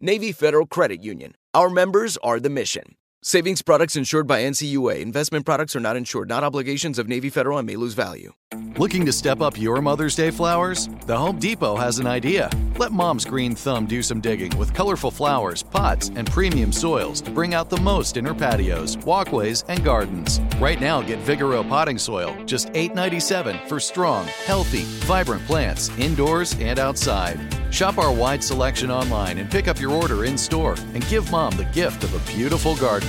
Navy Federal Credit Union. Our members are the mission. Savings products insured by NCUA. Investment products are not insured, not obligations of Navy Federal and may lose value. Looking to step up your Mother's Day flowers? The Home Depot has an idea. Let Mom's green thumb do some digging with colorful flowers, pots, and premium soils to bring out the most in her patios, walkways, and gardens. Right now, get Vigoro potting soil, just $8.97 for strong, healthy, vibrant plants, indoors and outside. Shop our wide selection online and pick up your order in-store and give Mom the gift of a beautiful garden.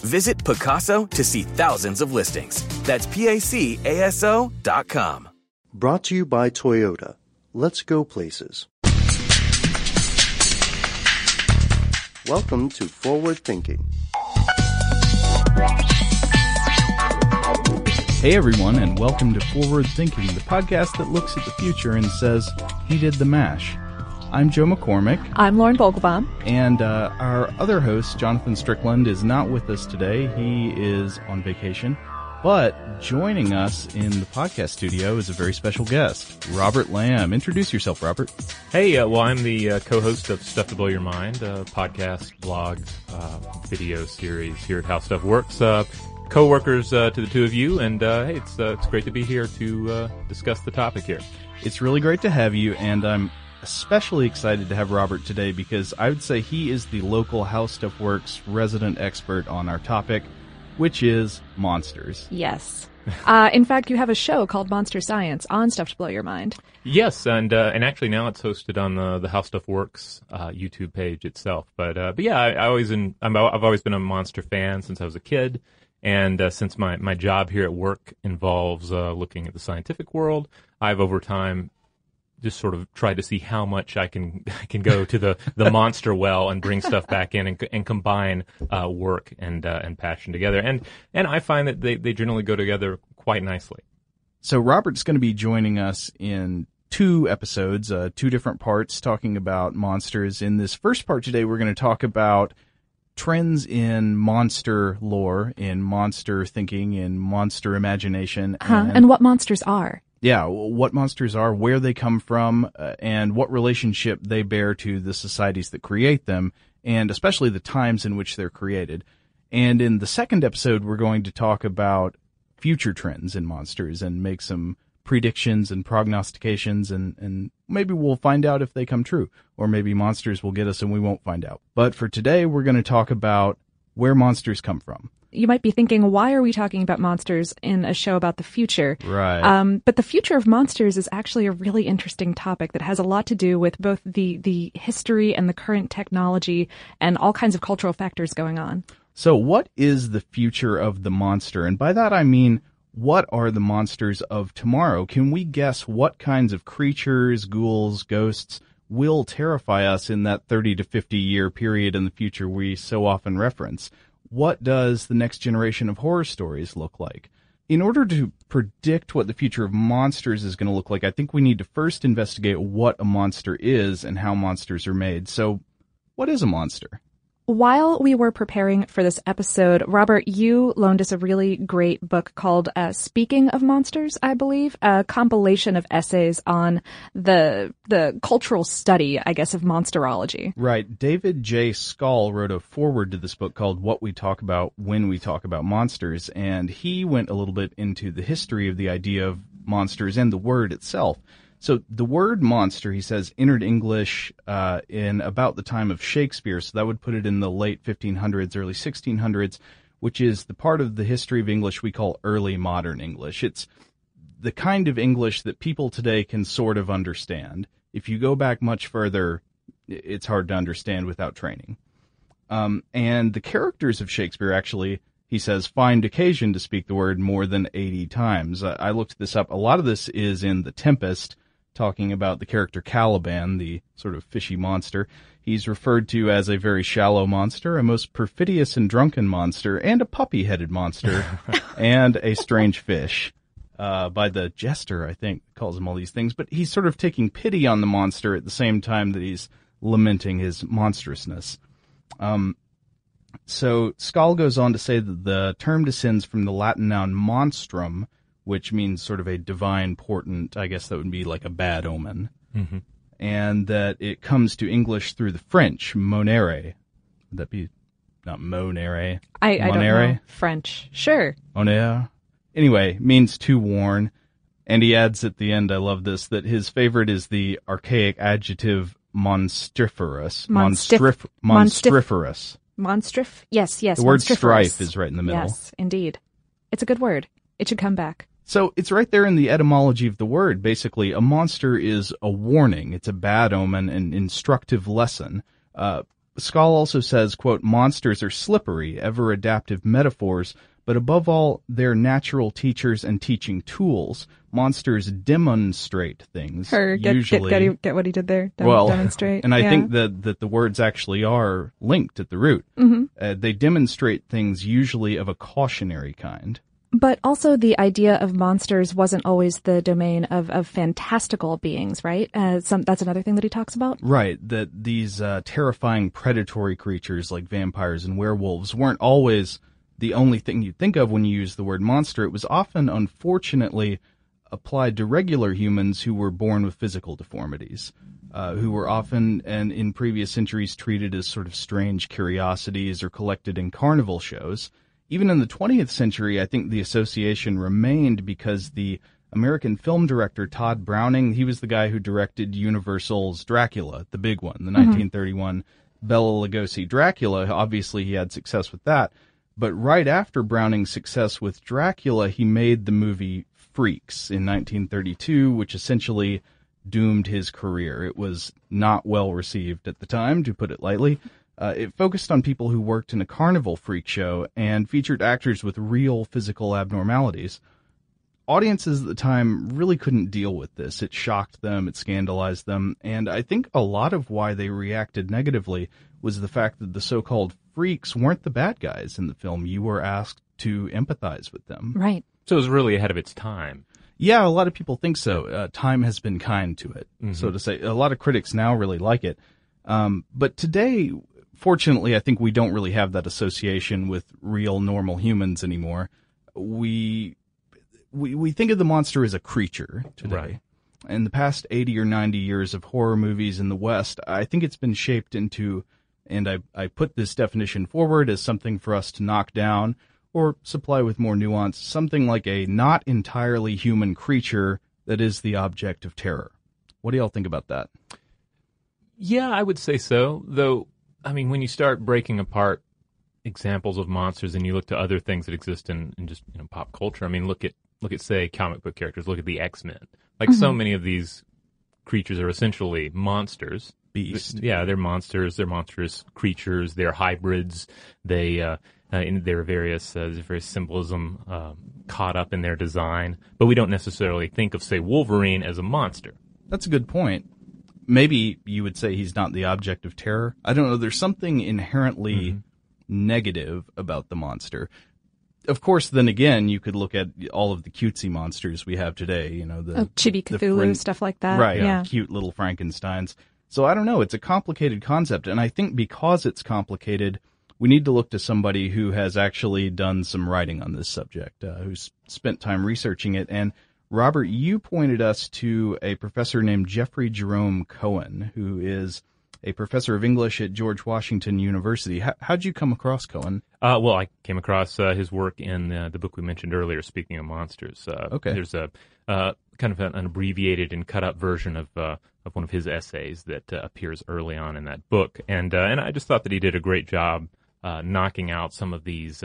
Visit Pacaso to see thousands of listings. That's PACASO.com. Brought to you by Toyota. Let's go places. Welcome to Forward Thinking. Hey everyone, and welcome to Forward Thinking, the podcast that looks at the future and says, he did the mash. I'm Joe McCormick. I'm Lauren Vogelbaum. And our other host, Jonathan Strickland, is not with us today. He is on vacation. But joining us in the podcast studio is a very special guest, Robert Lamb. Introduce yourself, Robert. Hey, well, I'm the co-host of Stuff to Blow Your Mind, a podcast, blog, video series here at How Stuff Works. Co-workers to the two of you, and hey, it's great to be here to discuss the topic here. It's really great to have you, and I'm especially excited to have Robert today because I would say he is the local How Stuff Works resident expert on our topic, which is monsters. Yes. In fact, you have a show called Monster Science on Stuff to Blow Your Mind. Yes, and actually now it's hosted on the How Stuff Works YouTube page itself. But yeah, I've always been a monster fan since I was a kid, and since my job here at work involves looking at the scientific world, I've over time just sort of try to see how much I can go to the monster well and bring stuff back in and combine work and passion together. And I find that they generally go together quite nicely. So Robert's going to be joining us in two episodes, two different parts, talking about monsters. In this first part today, we're going to talk about trends in monster lore, in monster thinking, in monster imagination. And what monsters are. Yeah, what monsters are, where they come from, and what relationship they bear to the societies that create them, and especially the times in which they're created. And in the second episode, we're going to talk about future trends in monsters and make some predictions and prognostications, and maybe we'll find out if they come true, or maybe monsters will get us and we won't find out. But for today, we're going to talk about where monsters come from. you might be thinking, why are we talking about monsters in a show about the future? Right. But the future of monsters is actually a really interesting topic that has a lot to do with both the history and the current technology and all kinds of cultural factors going on. So what is the future of the monster? And by that I mean, what are the monsters of tomorrow? Can we guess what kinds of creatures, ghouls, ghosts will terrify us in that 30 to 50 year period in the future we so often reference? What does the next generation of horror stories look like? In order to predict what the future of monsters is going to look like, I think we need to first investigate what a monster is and how monsters are made. So, what is a monster? While we were preparing for this episode, Robert, you loaned us a really great book called Speaking of Monsters, I believe, a compilation of essays on the cultural study, I guess, of monsterology. Right. David J. Skal wrote a foreword to this book called What We Talk About When We Talk About Monsters, and he went a little bit into the history of the idea of monsters and the word itself. So the word monster, he says, entered English in about the time of Shakespeare, so that would put it in the late 1500s, early 1600s, which is the part of the history of English we call early modern English. It's the kind of English that people today can sort of understand. If you go back much further, it's hard to understand without training. And the characters of Shakespeare actually, he says, find occasion to speak the word more than 80 times. I looked this up. A lot of this is in The Tempest, talking about the character Caliban, the sort of fishy monster. He's referred to as a very shallow monster, a most perfidious and drunken monster, and a puppy-headed monster, and a strange fish. By the jester, I think, calls him all these things. But he's sort of taking pity on the monster at the same time that he's lamenting his monstrousness. So Skal goes on to say that the term descends from the Latin noun monstrum, which means sort of a divine portent. I guess that would be like a bad omen. Mm-hmm. And that it comes to English through the French, monere. Would that be not monere? I don't know. French. Sure. Monere. Anyway, means to warn. And he adds at the end, I love this, that his favorite is the archaic adjective monstriferous. Monstriferous. Monstrif? Yes. The word strife is right in the middle. Yes, indeed. It's a good word. It should come back. So it's right there in the etymology of the word. Basically, a monster is a warning. It's a bad omen, an instructive lesson. Skal also says, quote, monsters are slippery, ever adaptive metaphors, but above all, they're natural teachers and teaching tools. Monsters demonstrate things. Usually. Get what he did there? Demonstrate. And I think that the words actually are linked at the root. Mm-hmm. They demonstrate things usually of a cautionary kind. But also the idea of monsters wasn't always the domain of fantastical beings, right? That's another thing that he talks about. Right, that these terrifying predatory creatures like vampires and werewolves weren't always the only thing you'd think of when you use the word monster. It was often, unfortunately, applied to regular humans who were born with physical deformities, who were often, and in previous centuries, treated as sort of strange curiosities or collected in carnival shows. Even in the 20th century, I think the association remained because the American film director Todd Browning, he was the guy who directed Universal's Dracula, the big one, the 1931 Bela Lugosi Dracula. Obviously, he had success with that. But right after Browning's success with Dracula, he made the movie Freaks in 1932, which essentially doomed his career. It was not well received at the time, to put it lightly. It focused on people who worked in a carnival freak show and featured actors with real physical abnormalities. Audiences at the time really couldn't deal with this. It shocked them, it scandalized them, and I think a lot of why they reacted negatively was the fact that the so-called freaks weren't the bad guys in the film. You were asked to empathize with them. Right. So it was really ahead of its time. Yeah, a lot of people think so. Time has been kind to it, so to say. A lot of critics now really like it. But today, fortunately, I think we don't really have that association with real, normal humans anymore. We think of the monster as a creature today. Right. In the past 80 or 90 years of horror movies in the West, I think it's been shaped into, and I put this definition forward as something for us to knock down or supply with more nuance, something like a not entirely human creature that is the object of terror. What do y'all think about that? Yeah, I would say so, though. I mean, when you start breaking apart examples of monsters and you look to other things that exist in just, you know, pop culture. I mean, look at say comic book characters, look at the X-Men. Like so many of these creatures are essentially monsters. Beast. Yeah, they're monsters. They're monstrous creatures. They're hybrids. They in their various various symbolism caught up in their design. But we don't necessarily think of, say, Wolverine as a monster. That's a good point. Maybe you would say he's not the object of terror. I don't know. There's something inherently negative about the monster. Of course, then again, you could look at all of the cutesy monsters we have today. You know, the chibi Cthulhu, stuff like that. Right. Yeah. Cute little Frankensteins. So I don't know. It's a complicated concept. And I think because it's complicated, we need to look to somebody who has actually done some writing on this subject, who's spent time researching it. And Robert, you pointed us to a professor named Jeffrey Jerome Cohen, who is a professor of English at George Washington University. How'd you come across Cohen? Well, I came across his work in the book we mentioned earlier, Speaking of Monsters. Okay. There's a kind of an abbreviated and cut-up version of one of his essays that appears early on in that book. And I just thought that he did a great job knocking out some of these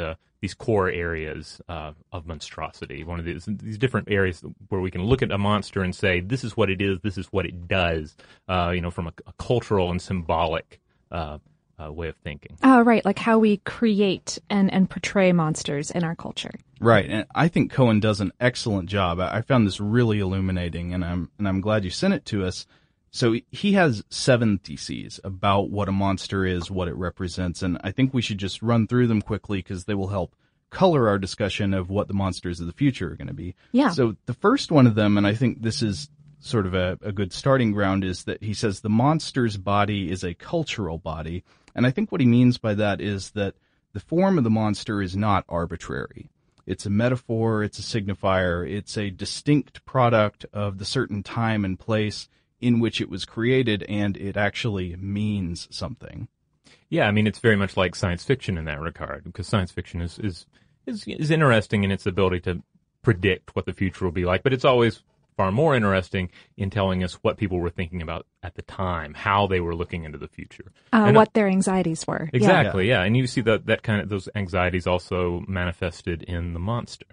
core areas of monstrosity. One of these different areas where we can look at a monster and say, this is what it is, this is what it does, you know, from a cultural and symbolic way of thinking. Oh, right, like how we create and portray monsters in our culture. Right, and I think Cohen does an excellent job. I found this really illuminating, and I'm glad you sent it to us. So he has 7 theses about what a monster is, what it represents, and I think we should just run through them quickly because they will help color our discussion of what the monsters of the future are going to be. Yeah. So the first one of them, and I think this is sort of a good starting ground, is that he says the monster's body is a cultural body, and I think what he means by that is that the form of the monster is not arbitrary. It's a metaphor, it's a signifier, it's a distinct product of the certain time and place in which it was created, and it actually means something. Yeah, I mean, it's very much like science fiction in that regard, because science fiction is interesting in its ability to predict what the future will be like, but it's always far more interesting in telling us what people were thinking about at the time, how they were looking into the future. What their anxieties were. Exactly, yeah. And you see that kind of those anxieties also manifested in the monster.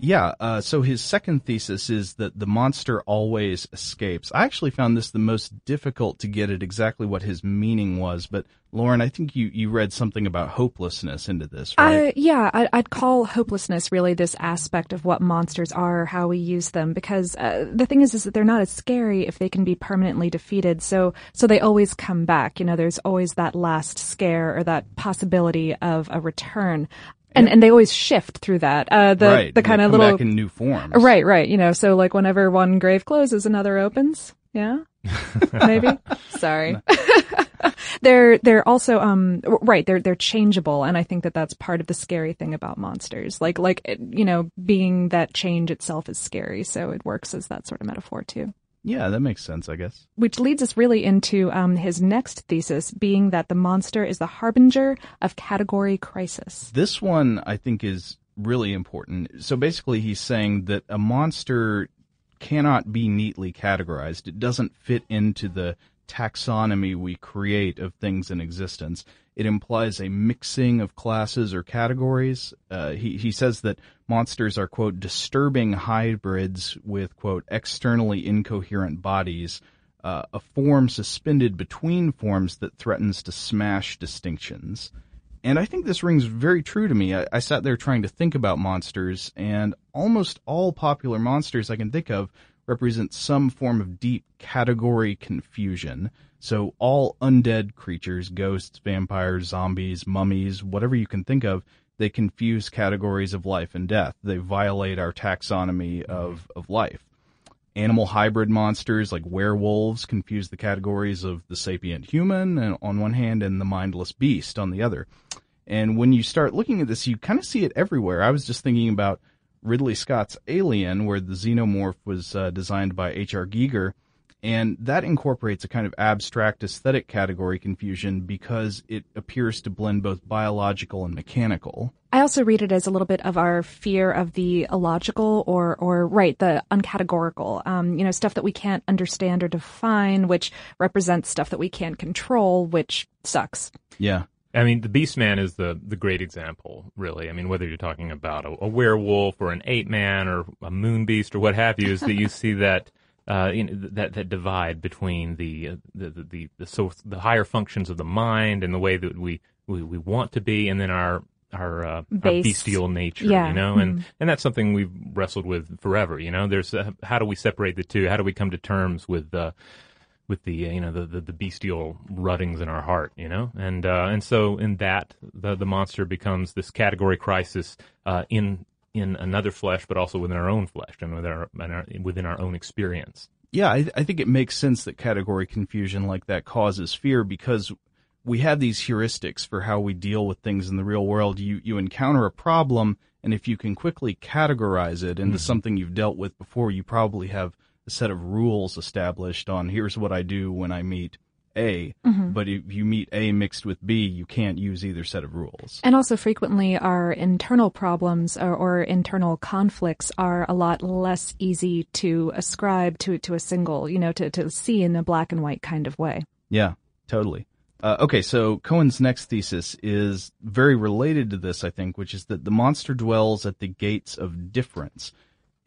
Yeah, so his second thesis is that the monster always escapes. I actually found this the most difficult to get at exactly what his meaning was, but Lauren, I think you read something about hopelessness into this, right? Yeah, I'd call hopelessness really this aspect of what monsters are, how we use them, because the thing is that they're not as scary if they can be permanently defeated, so they always come back. You know, there's always that last scare or that possibility of a return. And they always shift through that. The kind of little back in new forms. Right. You know, so like whenever one grave closes, another opens. Yeah, maybe. Sorry. They're also right. They're changeable, and I think that that's part of the scary thing about monsters. Like you know, being that change itself is scary, so it works as that sort of metaphor too. Yeah, that makes sense, I guess. Which leads us really into his next thesis, being that the monster is the harbinger of category crisis. This one, I think, is really important. So basically, he's saying that a monster cannot be neatly categorized. It doesn't fit into the taxonomy we create of things in existence. It implies a mixing of classes or categories. He says that monsters are, quote, disturbing hybrids with, quote, externally incoherent bodies, a form suspended between forms that threatens to smash distinctions. And I think this rings very true to me. I sat there trying to think about monsters, and almost all popular monsters I can think of represent some form of deep category confusion. So all undead creatures, ghosts, vampires, zombies, mummies, whatever you can think of, they confuse categories of life and death. They violate our taxonomy of life. Animal hybrid monsters like werewolves confuse the categories of the sapient human on one hand and the mindless beast on the other. And when you start looking at this, you kind of see it everywhere. I was just thinking about Ridley Scott's Alien, where the xenomorph was designed by H.R. Giger, and that incorporates a kind of abstract aesthetic category confusion because it appears to blend both biological and mechanical. I also read it as a little bit of our fear of the illogical or the uncategorical, you know, stuff that we can't understand or define, which represents stuff that we can't control, which sucks. Yeah. I mean, the Beast Man is the great example, really. I mean, whether you're talking about a werewolf or an ape man or a moon beast or what have you, is that you see that that divide between the higher functions of the mind and the way that we want to be, and then our bestial nature, yeah. You know, and that's something we've wrestled with forever. You know, there's how do we separate the two? How do we come to terms with the bestial ruttings in our heart, you know? And so in that, the monster becomes this category crisis in another flesh, but also within our own flesh and within our own experience. Yeah, I think it makes sense that category confusion like that causes fear, because we have these heuristics for how we deal with things in the real world. You encounter a problem, and if you can quickly categorize it into something you've dealt with before, you probably have a set of rules established on here's what I do when I meet A, but if you meet A mixed with B, you can't use either set of rules. And also frequently our internal problems or internal conflicts are a lot less easy to ascribe to a single, you know, to see in a black and white kind of way. Yeah, totally. Okay, so Cohen's next thesis is very related to this, I think, which is that the monster dwells at the gates of difference.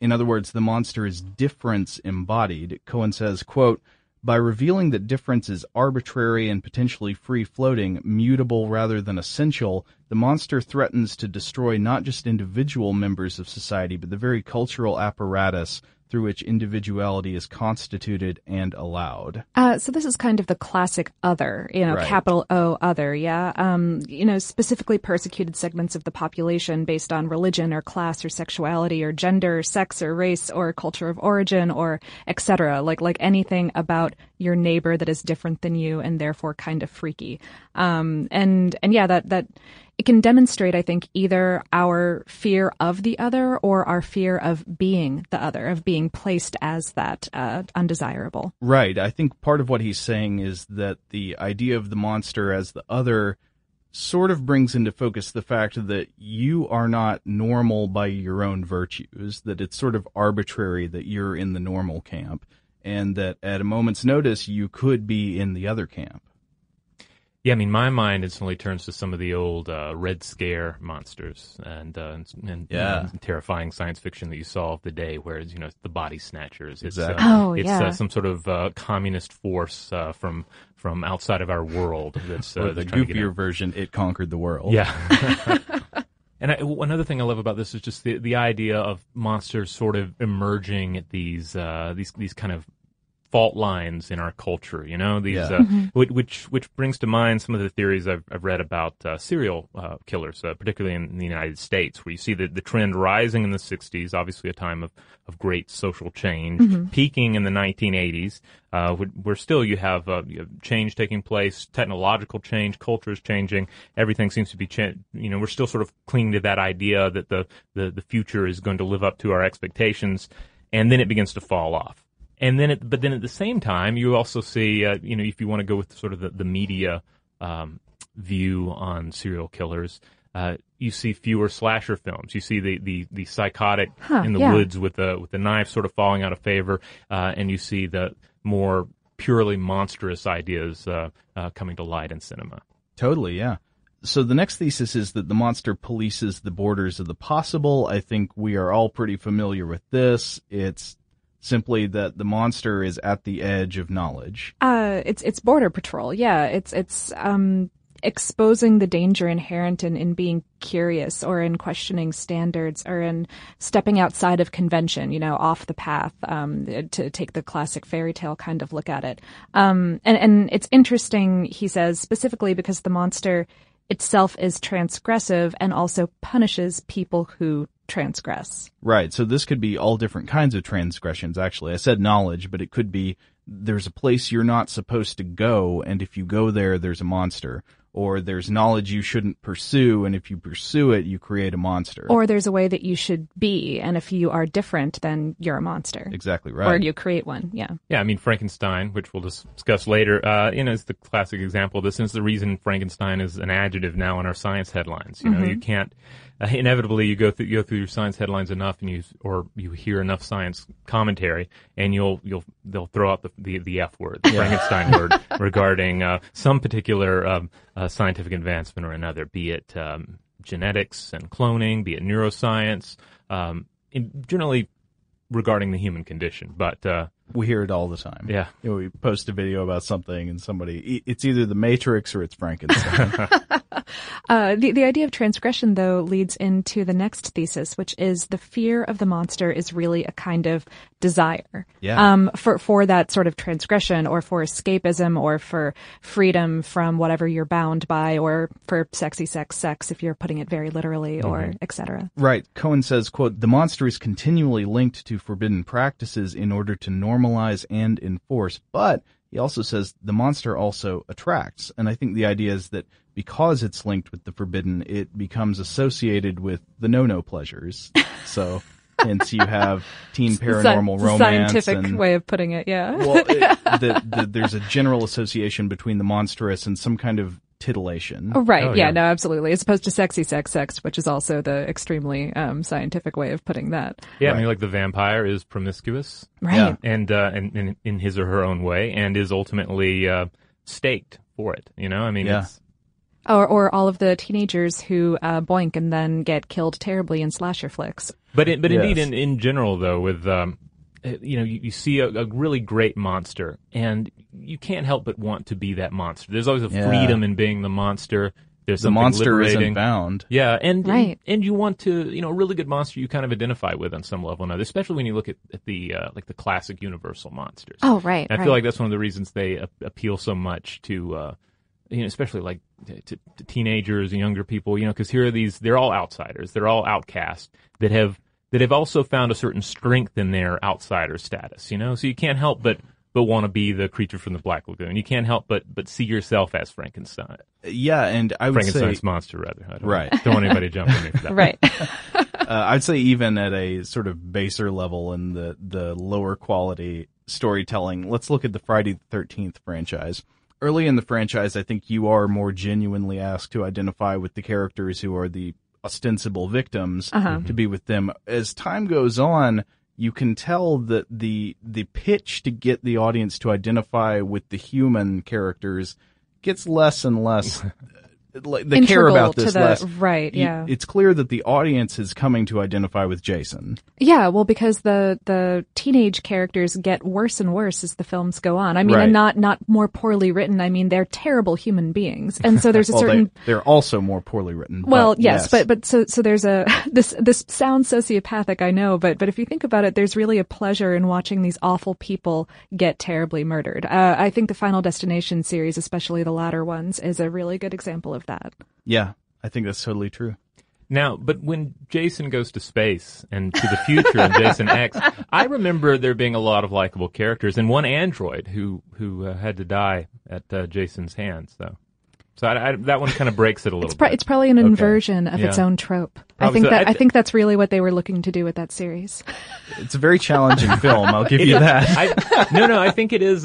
In other words, the monster is difference embodied. Cohen says, quote, by revealing that difference is arbitrary and potentially free-floating, mutable rather than essential, the monster threatens to destroy not just individual members of society, but the very cultural apparatus through which individuality is constituted and allowed. So this is kind of the classic other, you know, right. Capital O other, yeah? You know, specifically persecuted segments of the population based on religion or class or sexuality or gender, sex or race or culture of origin or et cetera, like anything about your neighbor that is different than you and therefore kind of freaky. And yeah, that it can demonstrate, I think, either our fear of the other or our fear of being the other, of being placed as that undesirable. Right. I think part of what he's saying is that the idea of the monster as the other sort of brings into focus the fact that you are not normal by your own virtues, that it's sort of arbitrary that you're in the normal camp, and that at a moment's notice you could be in the other camp. Yeah, I mean, my mind instantly turns to some of the old Red Scare monsters and terrifying science fiction that you saw of the day, where, you know, the body snatchers. Exactly. It's some sort of communist force from outside of our world. That's the goofier version. It conquered the world. Yeah. And another thing I love about this is just the idea of monsters sort of emerging at these kind of fault lines in our culture, you know, these, which brings to mind some of the theories I've read about serial killers, particularly in the United States, where you see the trend rising in the 60s, obviously a time of great social change, peaking in the 1980s, where still you have change taking place, technological change, culture is changing, everything seems to be, you know, we're still sort of clinging to that idea that the future is going to live up to our expectations, and then it begins to fall off. And then, but then at the same time, you also see, you know, if you want to go with sort of the media view on serial killers, you see fewer slasher films. You see the psychotic in the woods with the knife sort of falling out of favor, and you see the more purely monstrous ideas coming to light in cinema. Totally, yeah. So the next thesis is that the monster polices the borders of the possible. I think we are all pretty familiar with this. It's simply that the monster is at the edge of knowledge. It's border patrol. Yeah, it's exposing the danger inherent in being curious or in questioning standards or in stepping outside of convention, you know, off the path, to take the classic fairy tale kind of look at it. And it's interesting, he says, specifically because the monster itself is transgressive and also punishes people who transgress. Right. So this could be all different kinds of transgressions, actually. I said knowledge, but it could be there's a place you're not supposed to go, and if you go there, there's a monster. Or there's knowledge you shouldn't pursue, and if you pursue it, you create a monster. Or there's a way that you should be, and if you are different, then you're a monster. Exactly right. Or you create one, yeah. Yeah, I mean, Frankenstein, which we'll discuss later, you know, is the classic example of this, and it's the reason Frankenstein is an adjective now in our science headlines. You know, you can't, inevitably, you go through your science headlines enough, and you hear enough science commentary, and they'll throw out the F word, the Frankenstein word, regarding some particular scientific advancement or another, be it genetics and cloning, be it neuroscience, generally regarding the human condition. But we hear it all the time. Yeah. You know, we post a video about something and somebody, it's either the Matrix or it's Frankenstein. The idea of transgression, though, leads into the next thesis, which is the fear of the monster is really a kind of desire for that sort of transgression or for escapism or for freedom from whatever you're bound by or for sexy sex if you're putting it very literally or et cetera. Right. Cohen says, quote, the monster is continually linked to forbidden practices in order to normalize and enforce, but he also says the monster also attracts. And I think the idea is that because it's linked with the forbidden, it becomes associated with the no-no pleasures. So hence you have teen paranormal romance. Scientific and, way of putting it, yeah. Well, there's a general association between the monstrous and some kind of titillation. Oh, right. Oh, yeah, no, absolutely. As opposed to sexy sex, which is also the extremely scientific way of putting that. Yeah, right. I mean, like the vampire is promiscuous. Right. Yeah. And in his or her own way, and is ultimately staked for it. You know, I mean, yeah. Or all of the teenagers who boink and then get killed terribly in slasher flicks. But indeed, in general, though, with you know, you see a really great monster, and you can't help but want to be that monster. There's always a freedom in being the monster. There's the monster liberating. Isn't bound. Yeah, and you want to, you know, a really good monster you kind of identify with on some level or another, especially when you look at the like the classic Universal monsters. Oh, right. And I feel like that's one of the reasons they appeal so much to. You know, especially like to teenagers and younger people, you know, because here are these, they're all outsiders, they're all outcasts that have also found a certain strength in their outsider status, you know, so you can't help but want to be the creature from the Black Lagoon. You can't help but see yourself as Frankenstein. Yeah, and I would say... Frankenstein's monster, rather. Don't want anybody to jump on me for that. Right. I'd say even at a sort of baser level and the lower quality storytelling, let's look at the Friday the 13th franchise. Early in the franchise, I think you are more genuinely asked to identify with the characters who are the ostensible victims, to be with them. As time goes on, you can tell that the pitch to get the audience to identify with the human characters gets less and less. They care about this less. Right, yeah. It's clear that the audience is coming to identify with Jason. Yeah, well, because the teenage characters get worse and worse as the films go on. I mean, and not more poorly written. I mean, they're terrible human beings. And so there's a certain... They're also more poorly written. Well, yes. But so there's a... This sounds sociopathic, I know, but if you think about it, there's really a pleasure in watching these awful people get terribly murdered. I think the Final Destination series, especially the latter ones, is a really good example of that. Yeah, I think that's totally true. Now, but when Jason goes to space and to the future in Jason X, I remember there being a lot of likable characters and one android who had to die at Jason's hands, though. So I that one kind of breaks it a little bit. It's probably an inversion of its own trope. I think that's really what they were looking to do with that series. It's a very challenging film. I'll give you that. I think it is.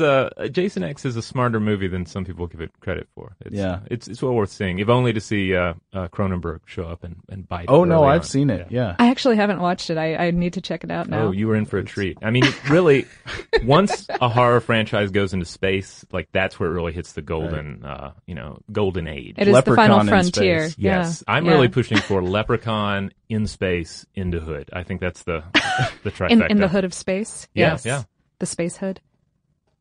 Jason X is a smarter movie than some people give it credit for. It's well worth seeing, if only to see Cronenberg show up and bite. Oh no, I've seen it. Yeah, I actually haven't watched it. I need to check it out now. Oh, you were in for a treat. I mean, really, once a horror franchise goes into space, like that's where it really hits the golden, golden age. It is Leprechaun, the final frontier. Yes, I'm really pushing for Leprechaun. In space, into hood. I think that's the trifecta. in the hood of space? Yes. Yeah. The space hood?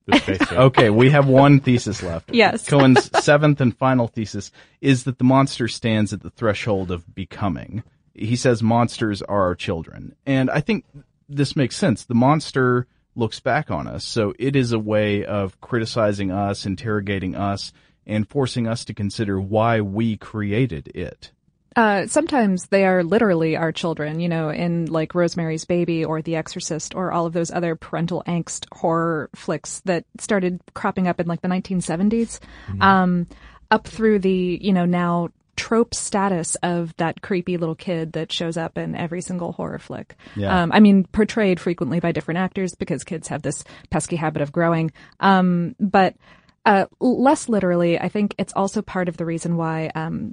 The space hood. Okay, we have one thesis left. Yes. Cohen's seventh and final thesis is that the monster stands at the threshold of becoming. He says monsters are our children. And I think this makes sense. The monster looks back on us, so it is a way of criticizing us, interrogating us, and forcing us to consider why we created it. Sometimes they are literally our children, you know, in like Rosemary's Baby or The Exorcist or all of those other parental angst horror flicks that started cropping up in like the 1970s, up through the, you know, now trope status of that creepy little kid that shows up in every single horror flick. Yeah. I mean, portrayed frequently by different actors because kids have this pesky habit of growing. But less literally, I think it's also part of the reason why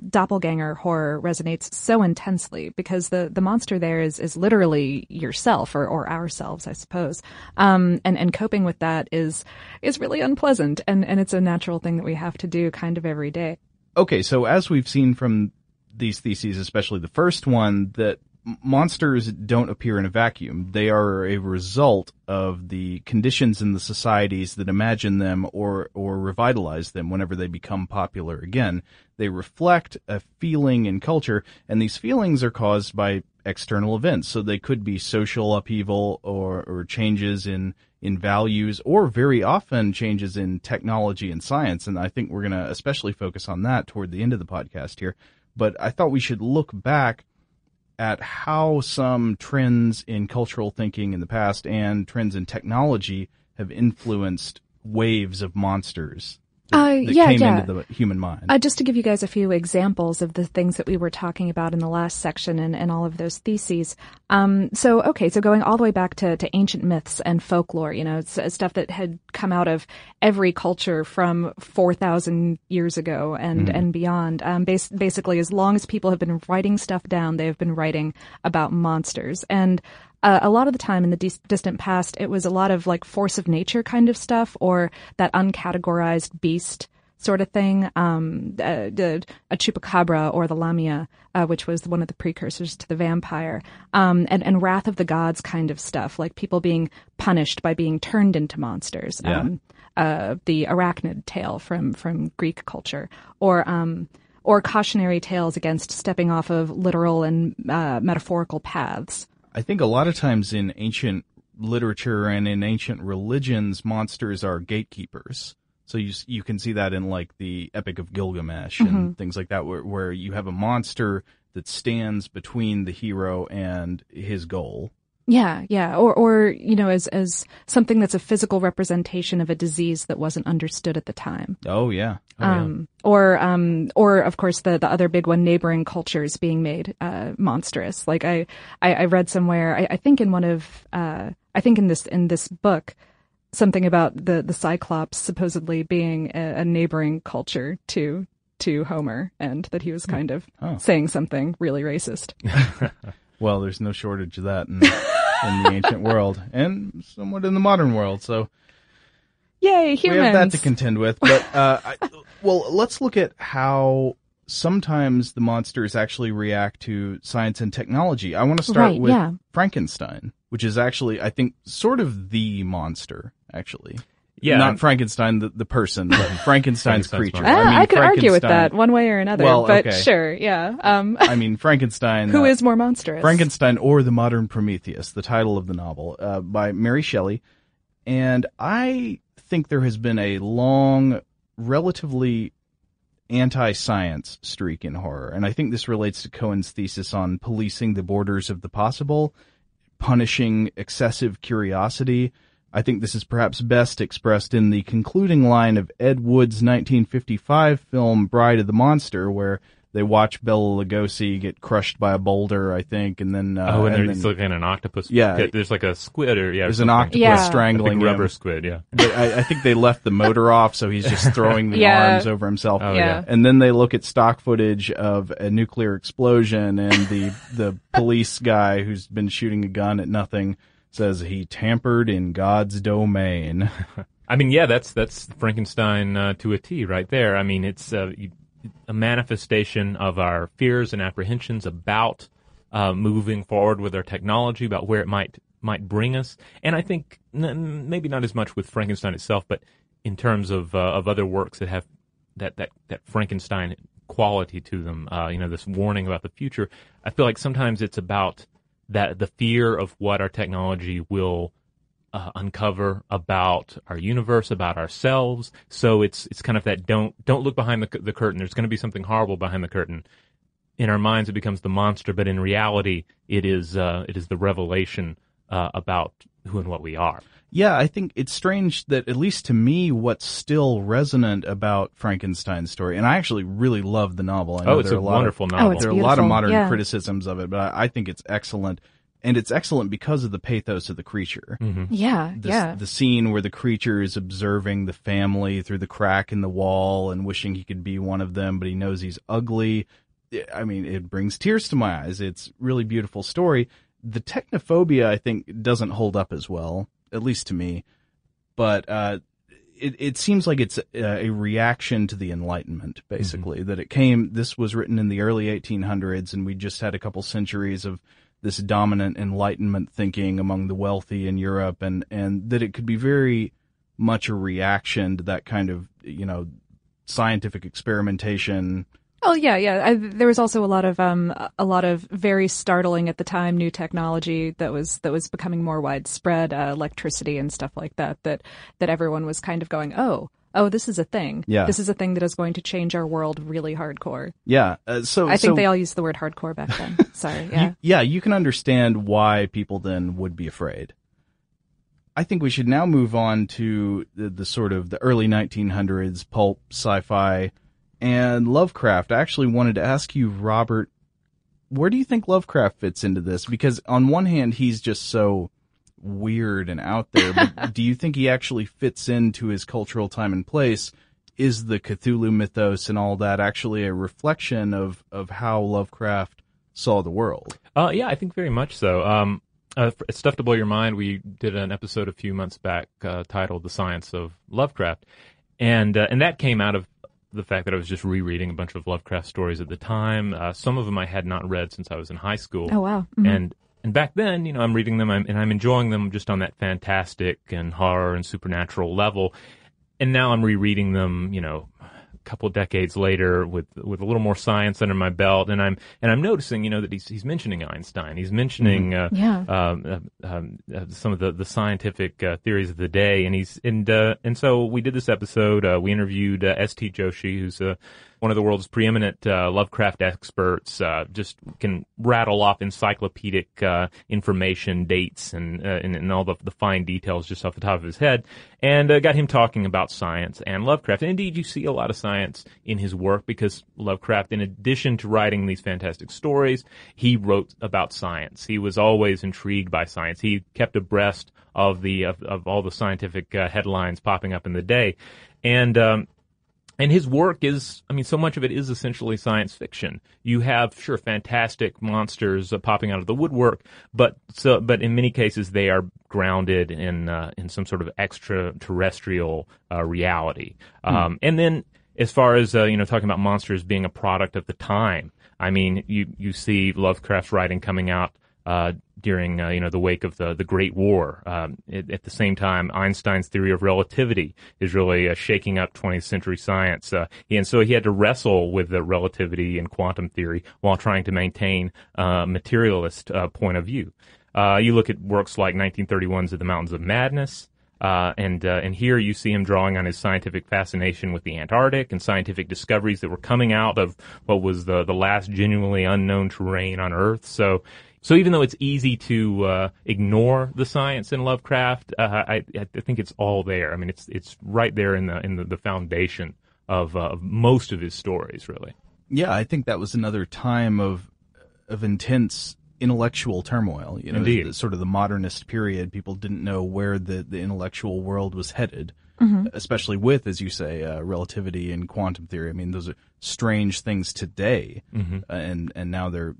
doppelganger horror resonates so intensely, because the monster there is literally yourself or ourselves, I suppose. And coping with that is really unpleasant, and it's a natural thing that we have to do kind of every day. okay, so as we've seen from these theses, especially the first one, that monsters don't appear in a vacuum. They are a result of the conditions in the societies that imagine them or revitalize them whenever they become popular again. They reflect a feeling in culture, and these feelings are caused by external events. So they could be social upheaval or changes in values, or very often changes in technology and science. And I think we're going to especially focus on that toward the end of the podcast here. But I thought we should look back at how some trends in cultural thinking in the past and trends in technology have influenced waves of monsters that came into the human mind. Just to give you guys a few examples of the things that we were talking about in the last section and all of those theses. So going all the way back to ancient myths and folklore, you know, it's stuff that had come out of every culture from 4,000 years ago and beyond. Basically, as long as people have been writing stuff down, they have been writing about monsters. And a lot of the time in the distant past, it was a lot of like force of nature kind of stuff, or that uncategorized beast sort of thing, a chupacabra or the lamia, which was one of the precursors to the vampire, and Wrath of the Gods kind of stuff, like people being punished by being turned into monsters. Yeah. The arachnid tale from Greek culture, or cautionary tales against stepping off of literal and metaphorical paths. I think a lot of times in ancient literature and in ancient religions, monsters are gatekeepers. So you can see that in like the Epic of Gilgamesh and things like that, where you have a monster that stands between the hero and his goal. Yeah, yeah. Or you know, as something that's a physical representation of a disease that wasn't understood at the time. Oh, yeah. Or of course, the other big one, neighboring cultures being made monstrous. Like I read somewhere, I think in one of, I think in this book, something about the Cyclops supposedly being a neighboring culture to Homer, and that he was kind of saying something really racist. Well, there's no shortage of that in the ancient world, and somewhat in the modern world. So, yay, humans! We have that to contend with. But let's look at how sometimes the monsters actually react to science and technology. I want to start with Frankenstein, which is actually, I think, sort of the monster, actually. Yeah, not Frankenstein the person, but Frankenstein's creature. I could argue with that one way or another, sure, yeah. I mean, Frankenstein. Who is more monstrous? Frankenstein or the Modern Prometheus, the title of the novel, by Mary Shelley. And I think there has been a long, relatively anti-science streak in horror. And I think this relates to Cohen's thesis on policing the borders of the possible, punishing excessive curiosity. I think this is perhaps best expressed in the concluding line of Ed Wood's 1955 film Bride of the Monster, where they watch Bela Lugosi get crushed by a boulder, I think, and then... he's looking at an octopus. Yeah. There's like a squid or... Yeah, there's an octopus strangling him. Rubber squid, yeah. But I think they left the motor off, so he's just throwing the arms over himself. Oh, yeah. And then they look at stock footage of a nuclear explosion, and the police guy who's been shooting a gun at nothing says he tampered in God's domain. I mean, yeah, that's Frankenstein to a T right there. I mean, it's a manifestation of our fears and apprehensions about moving forward with our technology, about where it might bring us. And I think maybe not as much with Frankenstein itself, but in terms of other works that have that Frankenstein quality to them, you know, this warning about the future. I feel like sometimes it's about that the fear of what our technology will uncover about our universe, about ourselves. So it's kind of that don't look behind the curtain. There's going to be something horrible behind the curtain. In our minds, it becomes the monster, but in reality, it is the revelation about who and what we are. Yeah, I think it's strange that, at least to me, what's still resonant about Frankenstein's story, and I actually really love the novel. I know it's a wonderful novel. There are a lot of modern criticisms of it, but I think it's excellent. And it's excellent because of the pathos of the creature. Mm-hmm. Yeah, the scene where the creature is observing the family through the crack in the wall and wishing he could be one of them, but he knows he's ugly. I mean, it brings tears to my eyes. It's a really beautiful story. The technophobia, I think, doesn't hold up as well, at least to me. But it seems like it's a reaction to the Enlightenment, basically, that it came, this was written in the early 1800s, and we just had a couple centuries of this dominant Enlightenment thinking among the wealthy in Europe, and that it could be very much a reaction to that kind of, you know, scientific experimentation. Oh, yeah, yeah. There was also a lot of very startling at the time new technology that was becoming more widespread, electricity and stuff like that everyone was kind of going, oh, this is a thing. Yeah. This is a thing that is going to change our world really hardcore. Yeah. So I think they all used the word hardcore back then. Sorry. Yeah. You can understand why people then would be afraid. I think we should now move on to the sort of the early 1900s pulp sci-fi and Lovecraft. I actually wanted to ask you, Robert, where do you think Lovecraft fits into this? Because on one hand, he's just so weird and out there, but do you think he actually fits into his cultural time and place? Is the Cthulhu mythos and all that actually a reflection of how Lovecraft saw the world? Yeah, I think very much so. Stuff to Blow Your Mind, we did an episode a few months back titled The Science of Lovecraft, and that came out of the fact that I was just rereading a bunch of Lovecraft stories at the time. Some of them I had not read since I was in high school. Oh, wow. Mm-hmm. And back then, you know, I'm reading them and I'm enjoying them just on that fantastic and horror and supernatural level. And now I'm rereading them, you know, a couple decades later with a little more science under my belt. And I'm noticing, you know, that he's mentioning Einstein. He's mentioning some of the scientific theories of the day. And so we did this episode. We interviewed S.T. Joshi, who's one of the world's preeminent Lovecraft experts, just can rattle off encyclopedic information, dates, and all the fine details just off the top of his head, and got him talking about science and Lovecraft. And indeed, you see a lot of science in his work because Lovecraft, in addition to writing these fantastic stories, he wrote about science. He was always intrigued by science. He kept abreast of all the scientific headlines popping up in the day, and his work is, I mean, so much of it is essentially science fiction. You have, sure, fantastic monsters popping out of the woodwork, but in many cases they are grounded in some sort of extraterrestrial reality. And then, as far as you know, talking about monsters being a product of the time, I mean, you see Lovecraft's writing coming out during you know, the wake of the Great War. At the same time, Einstein's theory of relativity is really shaking up 20th century science, and so he had to wrestle with the relativity and quantum theory while trying to maintain a materialist point of view. You look at works like 1931's *Of the Mountains of Madness*, and here you see him drawing on his scientific fascination with the Antarctic and scientific discoveries that were coming out of what was the last genuinely unknown terrain on Earth. So even though it's easy to ignore the science in Lovecraft, I think it's all there. I mean, it's right there in the foundation of most of his stories, really. Yeah, I think that was another time of intense intellectual turmoil. You know, indeed, sort of the modernist period. People didn't know where the intellectual world was headed, especially with, as you say, relativity and quantum theory. I mean, those are strange things today, and now they're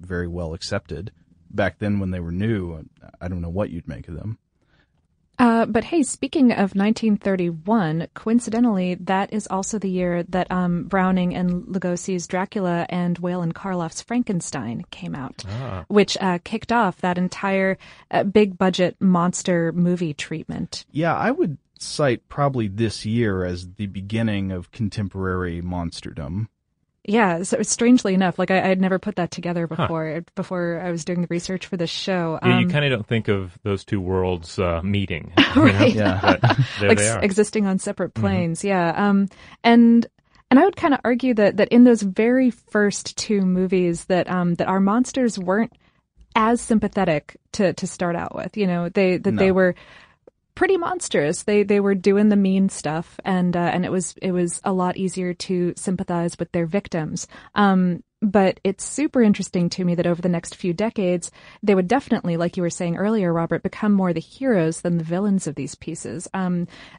very well accepted. Back then, when they were new, I don't know what you'd make of them. But hey, speaking of 1931, coincidentally, that is also the year that Browning and Lugosi's Dracula and Whalen Karloff's Frankenstein came out, which kicked off that entire big-budget monster movie treatment. Yeah, I would cite probably this year as the beginning of contemporary monsterdom. Yeah, so strangely enough, like I had never put that together before I was doing the research for this show. Yeah, you kind of don't think of those two worlds meeting, right? Yeah, but there like they are, existing on separate planes. Yeah, and I would kind of argue that in those very first two movies that our monsters weren't as sympathetic to start out with. You know, they were pretty monstrous. They were doing the mean stuff, and it was a lot easier to sympathize with their victims. But it's super interesting to me that over the next few decades, they would definitely, like you were saying earlier, Robert, become more the heroes than the villains of these pieces.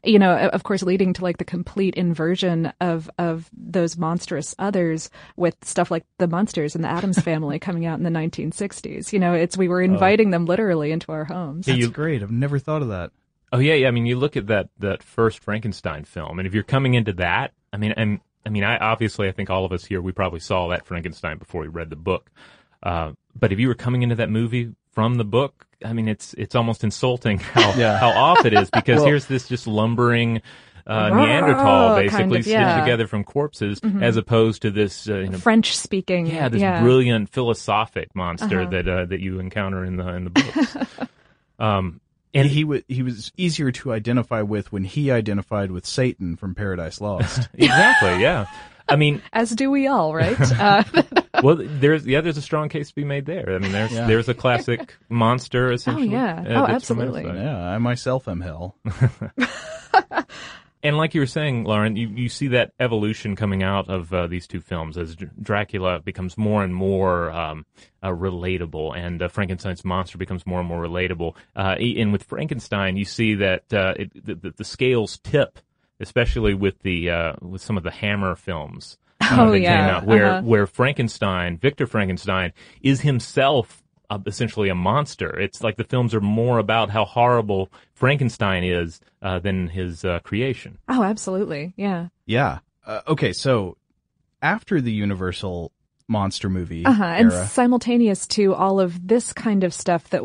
You know, of course, leading to like the complete inversion of those monstrous others with stuff like The Munsters and The Addams Family coming out in the 1960s. You know, we were inviting them literally into our homes. That's great. I've never thought of that. Oh, yeah. I mean, you look at that first Frankenstein film, and if you're coming into that, I think all of us here, we probably saw that Frankenstein before we read the book. But if you were coming into that movie from the book, I mean, it's almost insulting how off it is, because here's this just lumbering Neanderthal basically kind of, stitched together from corpses, as opposed to this French speaking, brilliant philosophic monster that you encounter in the books. And he was easier to identify with when he identified with Satan from Paradise Lost. Exactly, yeah. I mean, as do we all, right? Well, there's a strong case to be made there. I mean, there's a classic monster essentially. Oh yeah, absolutely. Yeah, I myself am hell. And like you were saying, Lauren, you see that evolution coming out of these two films as Dracula becomes more and more relatable, and Frankenstein's monster becomes more and more relatable. And with Frankenstein, you see that the scales tip, especially with some of the Hammer films that came out, where Frankenstein, Victor Frankenstein, is himself essentially a monster. It's like the films are more about how horrible Frankenstein is than his creation. Oh, absolutely. Yeah. Yeah. Okay, so after the Universal monster movie and simultaneous to all of this kind of stuff that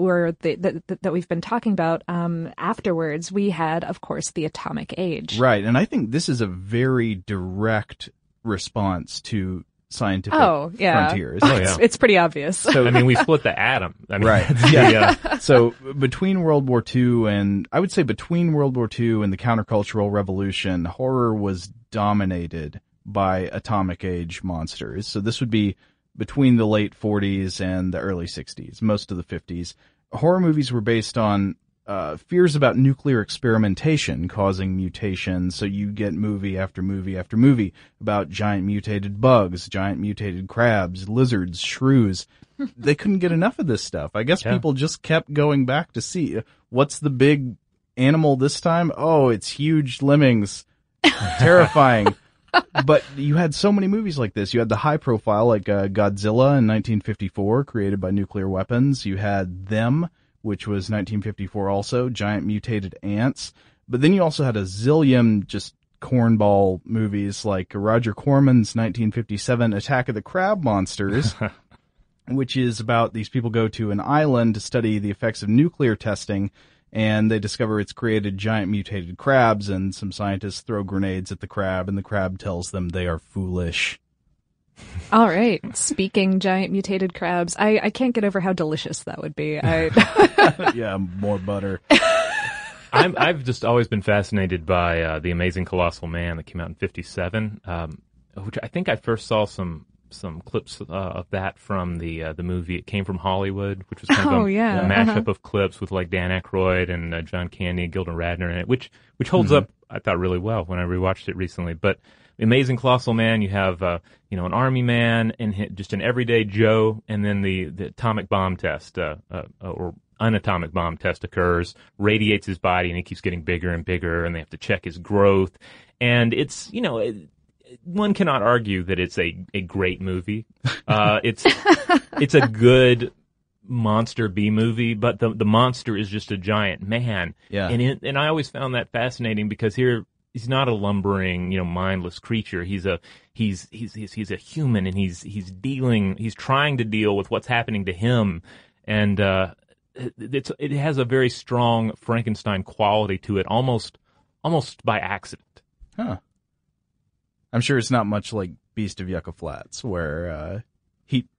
we've been talking about, afterwards, we had, of course, the Atomic Age. Right, and I think this is a very direct response to scientific frontiers. Oh, yeah. It's pretty obvious. So, I mean, we split the atom. I mean, right. Yeah. So between World War II between World War II and the countercultural revolution, horror was dominated by Atomic Age monsters. So this would be between the late 40s and the early 60s, most of the 50s. Horror movies were based on fears about nuclear experimentation causing mutations, so you get movie after movie after movie about giant mutated bugs, giant mutated crabs, lizards, shrews. They couldn't get enough of this stuff. I guess people just kept going back to see, what's the big animal this time? Oh, it's huge lemmings. Terrifying. But you had so many movies like this. You had the high profile, like Godzilla in 1954, created by nuclear weapons. You had Them, which was 1954 also, giant mutated ants. But then you also had a zillion just cornball movies like Roger Corman's 1957 Attack of the Crab Monsters, which is about these people go to an island to study the effects of nuclear testing, and they discover it's created giant mutated crabs, and some scientists throw grenades at the crab, and the crab tells them they are foolish. All right. Speaking giant mutated crabs, I can't get over how delicious that would be. Yeah, more butter. I've just always been fascinated by The Amazing Colossal Man that came out in 1957, which I think I first saw some clips of that from the movie It Came From Hollywood, which was kind of a mashup of clips with like Dan Aykroyd and John Candy and Gilda Radner in it, which holds up, I thought, really well when I rewatched it recently. But Amazing Colossal Man, you have an army man and just an everyday Joe, and then the atomic bomb test or an atomic bomb test occurs, radiates his body, and he keeps getting bigger and bigger, and they have to check his growth. And it's one cannot argue that it's a great movie. It's a good monster B movie, but the monster is just a giant man. Yeah. And I always found that fascinating, because here he's not a lumbering, mindless creature. He's a human, and he's trying to deal with what's happening to him, and it has a very strong Frankenstein quality to it, almost by accident. Huh. I'm sure it's not much like Beast of Yucca Flats, where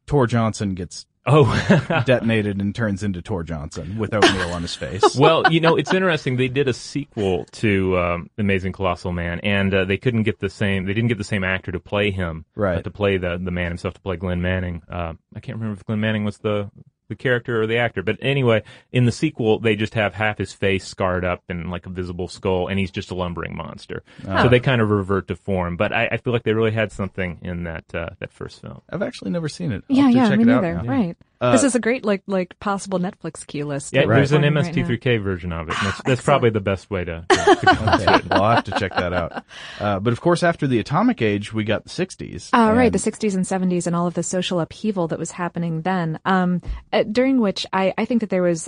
Tor Johnson gets detonated and turns into Tor Johnson with oatmeal on his face. Well, it's interesting. They did a sequel to Amazing Colossal Man, and they couldn't get the same actor to play him. Right. To play the man himself, to play Glenn Manning. I can't remember if Glenn Manning was the character or the actor. But anyway, in the sequel, they just have half his face scarred up and like a visible skull, and he's just a lumbering monster. So they kind of revert to form. But I feel like they really had something in that first film. I've actually never seen it. Check it out either. Yeah. Right. This is a great like possible Netflix queue list. Yeah, there's an MST3K version of it. That's probably the best way to go to it. Well, I'll have to check that out. But of course, after the Atomic Age, we got the 60s. Right, the 60s and 70s and all of the social upheaval that was happening then, during which I think that there was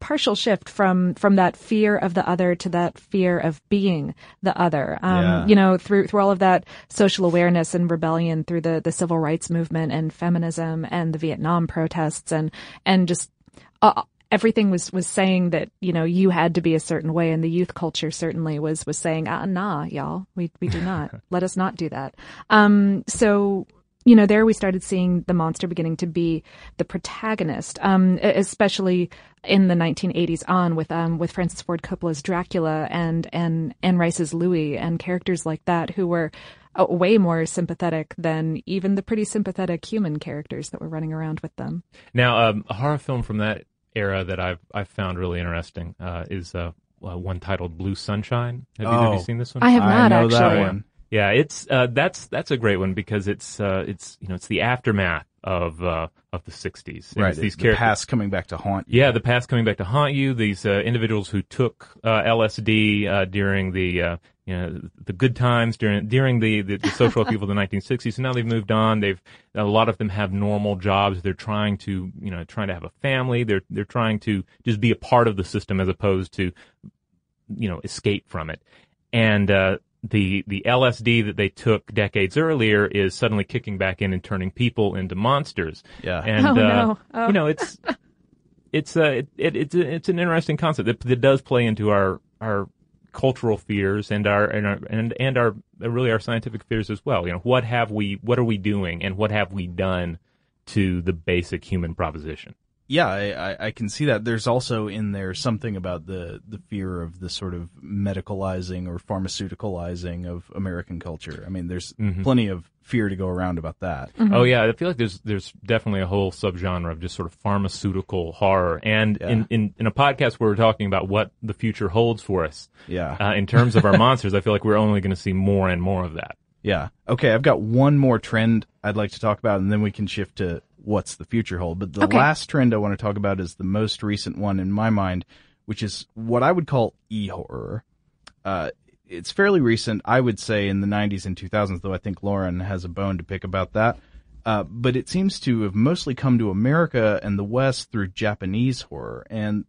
partial shift from that fear of the other to that fear of being the other. You know, through all of that social awareness and rebellion through the civil rights movement and feminism and the Vietnam protests and just everything was saying that, you know, you had to be a certain way, and the youth culture certainly was saying, nah, y'all, we do not. Let us not do that. So, you know, there we started seeing the monster beginning to be the protagonist, especially in the 1980s on with Francis Ford Coppola's Dracula and Anne Rice's Louis and characters like that who were way more sympathetic than even the pretty sympathetic human characters that were running around with them. Now, a horror film from that era that I've found really interesting is one titled Blue Sunshine. Have you seen this one? I have not, I know actually. That one. Yeah, it's that's a great one because it's the aftermath of the 60s. Right, the past coming back to haunt you. Yeah, the past coming back to haunt you. These individuals who took LSD during the the good times during the social upheaval of the 1960s, and now they've moved on. A lot of them have normal jobs. They're trying to have a family. They're trying to just be a part of the system as opposed to escape from it. And the LSD that they took decades earlier is suddenly kicking back in and turning people into monsters. Yeah. And it's an interesting concept that does play into our cultural fears and our scientific fears as well. You know, what are we doing and what have we done to the basic human proposition? Yeah, I can see that. There's also in there something about the fear of the sort of medicalizing or pharmaceuticalizing of American culture. I mean, there's plenty of fear to go around about that. Mm-hmm. Oh yeah, I feel like there's definitely a whole subgenre of just sort of pharmaceutical horror. And in a podcast where we're talking about what the future holds for us, in terms of our monsters, I feel like we're only going to see more and more of that. Yeah. Okay, I've got one more trend I'd like to talk about, and then we can shift to what's the future hold. But the last trend I want to talk about is the most recent one in my mind, which is what I would call e-horror. It's fairly recent, I would say, in the 90s and 2000s, though I think Lauren has a bone to pick about that. But it seems to have mostly come to America and the West through Japanese horror. And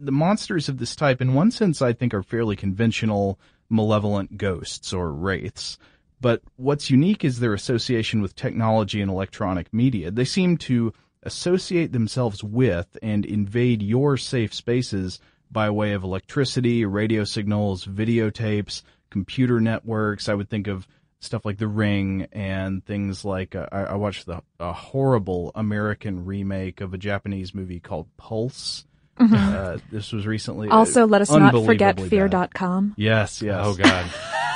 the monsters of this type, in one sense, I think are fairly conventional, malevolent ghosts or wraiths. But what's unique is their association with technology and electronic media. They seem to associate themselves with and invade your safe spaces by way of electricity, radio signals, videotapes, computer networks. I would think of stuff like The Ring and things like I watched a horrible American remake of a Japanese movie called Pulse. Mm-hmm. This was recently. Also, let us not forget fear.com. Yes. Oh, God.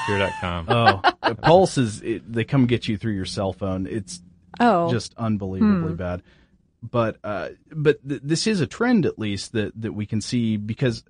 Fear.com. Oh, Pulse they come get you through your cell phone. It's just unbelievably bad. But this is a trend, at least, that we can see, because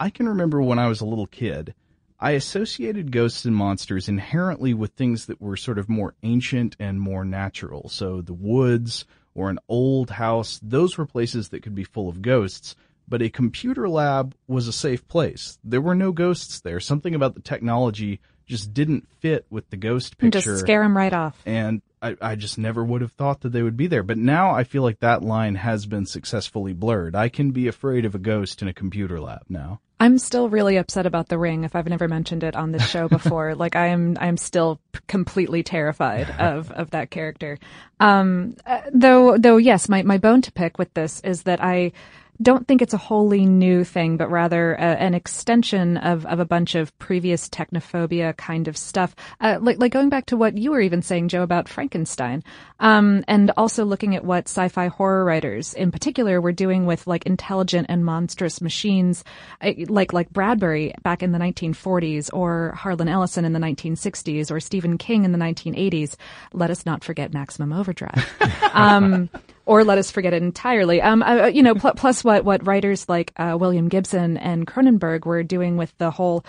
I can remember when I was a little kid, I associated ghosts and monsters inherently with things that were sort of more ancient and more natural. So the woods or an old house, those were places that could be full of ghosts. But a computer lab was a safe place. There were no ghosts there. Something about the technology just didn't fit with the ghost picture. Just scare them right off. And I just never would have thought that they would be there. But now I feel like that line has been successfully blurred. I can be afraid of a ghost in a computer lab now. I'm still really upset about The Ring, if I've never mentioned it on this show before. Like, I'm still completely terrified of that character. Though, yes, my bone to pick with this is that I don't think it's a wholly new thing, but rather an extension of a bunch of previous technophobia kind of stuff. Like going back to what you were even saying, Joe, about Frankenstein, and also looking at what sci-fi horror writers in particular were doing with like intelligent and monstrous machines, like Bradbury back in the 1940s, or Harlan Ellison in the 1960s, or Stephen King in the 1980s. Let us not forget Maximum Overdrive. Or let us forget it entirely. Plus what writers like William Gibson and Cronenberg were doing with the whole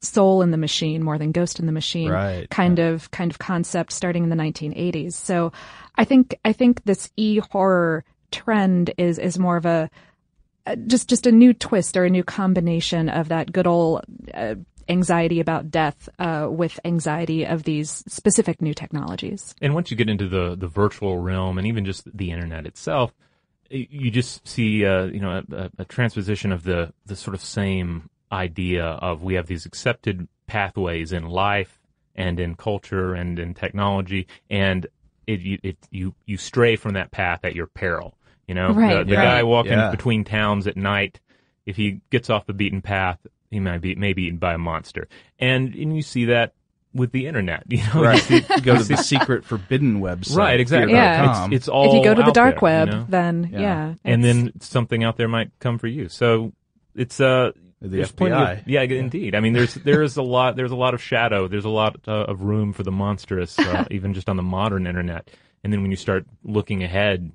soul in the machine more than ghost in the machine kind of concept starting in the 1980s. So I think this e-horror trend is more of a just a new twist or a new combination of that good old anxiety about death with anxiety of these specific new technologies. And once you get into the virtual realm and even just the internet itself, you just see, a transposition of the sort of same idea of we have these accepted pathways in life and in culture and in technology, and you stray from that path at your peril. You know, the guy walking between towns at night, if he gets off the beaten path, he may be eaten by a monster, and you see that with the internet. You know, you go to the secret forbidden website. Right, exactly. Yeah. It's all if you go to the dark web, you know? Then and then something out there might come for you. So it's the FBI. Indeed. I mean, there's a lot of shadow. There's a lot of room for the monstrous, even just on the modern internet. And then when you start looking ahead,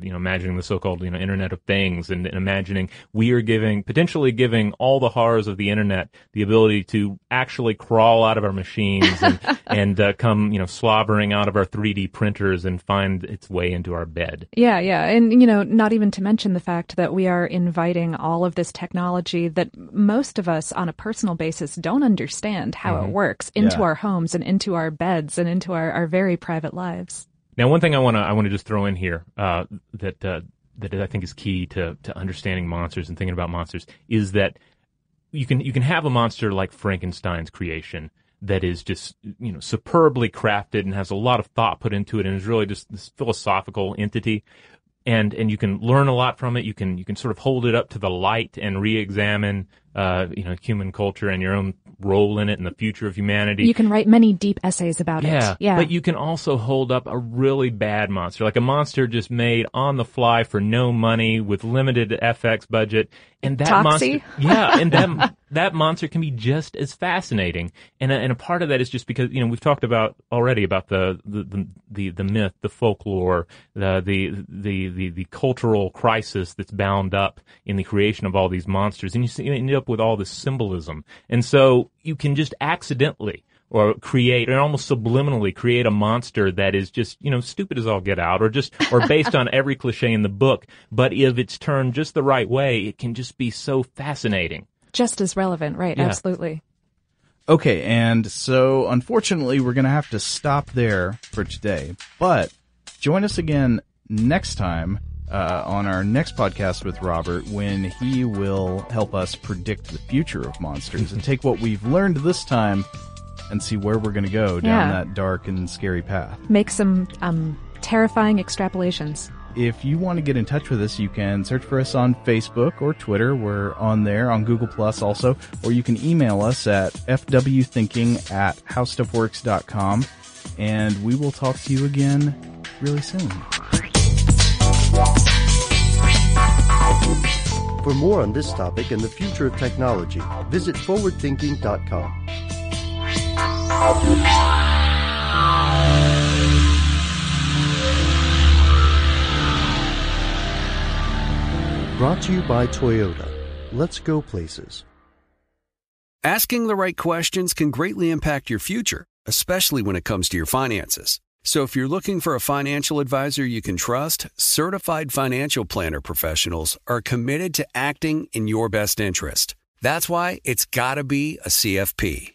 you know, imagining the so-called Internet of Things, and imagining we are potentially giving all the horrors of the internet the ability to actually crawl out of our machines and, and come slobbering out of our 3D printers and find its way into our bed. Yeah, and not even to mention the fact that we are inviting all of this technology that most of us on a personal basis don't understand how it works into our homes and into our beds and into our very private lives. Now, one thing I want to just throw in here that I think is key to understanding monsters and thinking about monsters is that you can have a monster like Frankenstein's creation that is just superbly crafted and has a lot of thought put into it and is really just this philosophical entity, and you can learn a lot from it. You can sort of hold it up to the light and reexamine human culture and your own role in it and the future of humanity. You can write many deep essays about it. Yeah. But you can also hold up a really bad monster, like a monster just made on the fly for no money with limited FX budget. And that Toxie monster, and that monster can be just as fascinating. And a part of that is just because we've talked about already about the myth, the folklore, the cultural crisis that's bound up in the creation of all these monsters, and you end up with all this symbolism. And so you can just accidentally almost subliminally create a monster that is just, stupid as all get out or based on every cliche in the book. But if it's turned just the right way, it can just be so fascinating. Just as relevant, right? Yeah. Absolutely. Okay, and so unfortunately we're going to have to stop there for today. But join us again next time on our next podcast with Robert, when he will help us predict the future of monsters and take what we've learned this time and see where we're going to go down that dark and scary path. Make some terrifying extrapolations. If you want to get in touch with us, you can search for us on Facebook or Twitter. We're on there, on Google Plus also. Or you can email us at fwthinking@howstuffworks.com. And we will talk to you again really soon. For more on this topic and the future of technology, visit forwardthinking.com. Brought to you by Toyota. Let's go places. Asking the right questions can greatly impact your future, especially when it comes to your finances. So if you're looking for a financial advisor you can trust, certified financial planner professionals are committed to acting in your best interest. That's why it's got to be a CFP.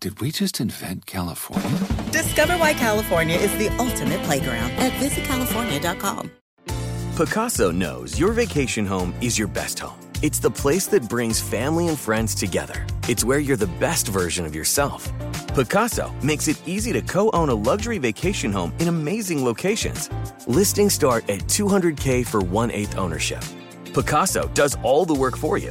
Did we just invent California? Discover why California is the ultimate playground at visitcalifornia.com. Pacaso knows your vacation home is your best home. It's the place that brings family and friends together. It's where you're the best version of yourself. Pacaso makes it easy to co-own a luxury vacation home in amazing locations. Listings start at $200K for 1/8 ownership. Pacaso does all the work for you.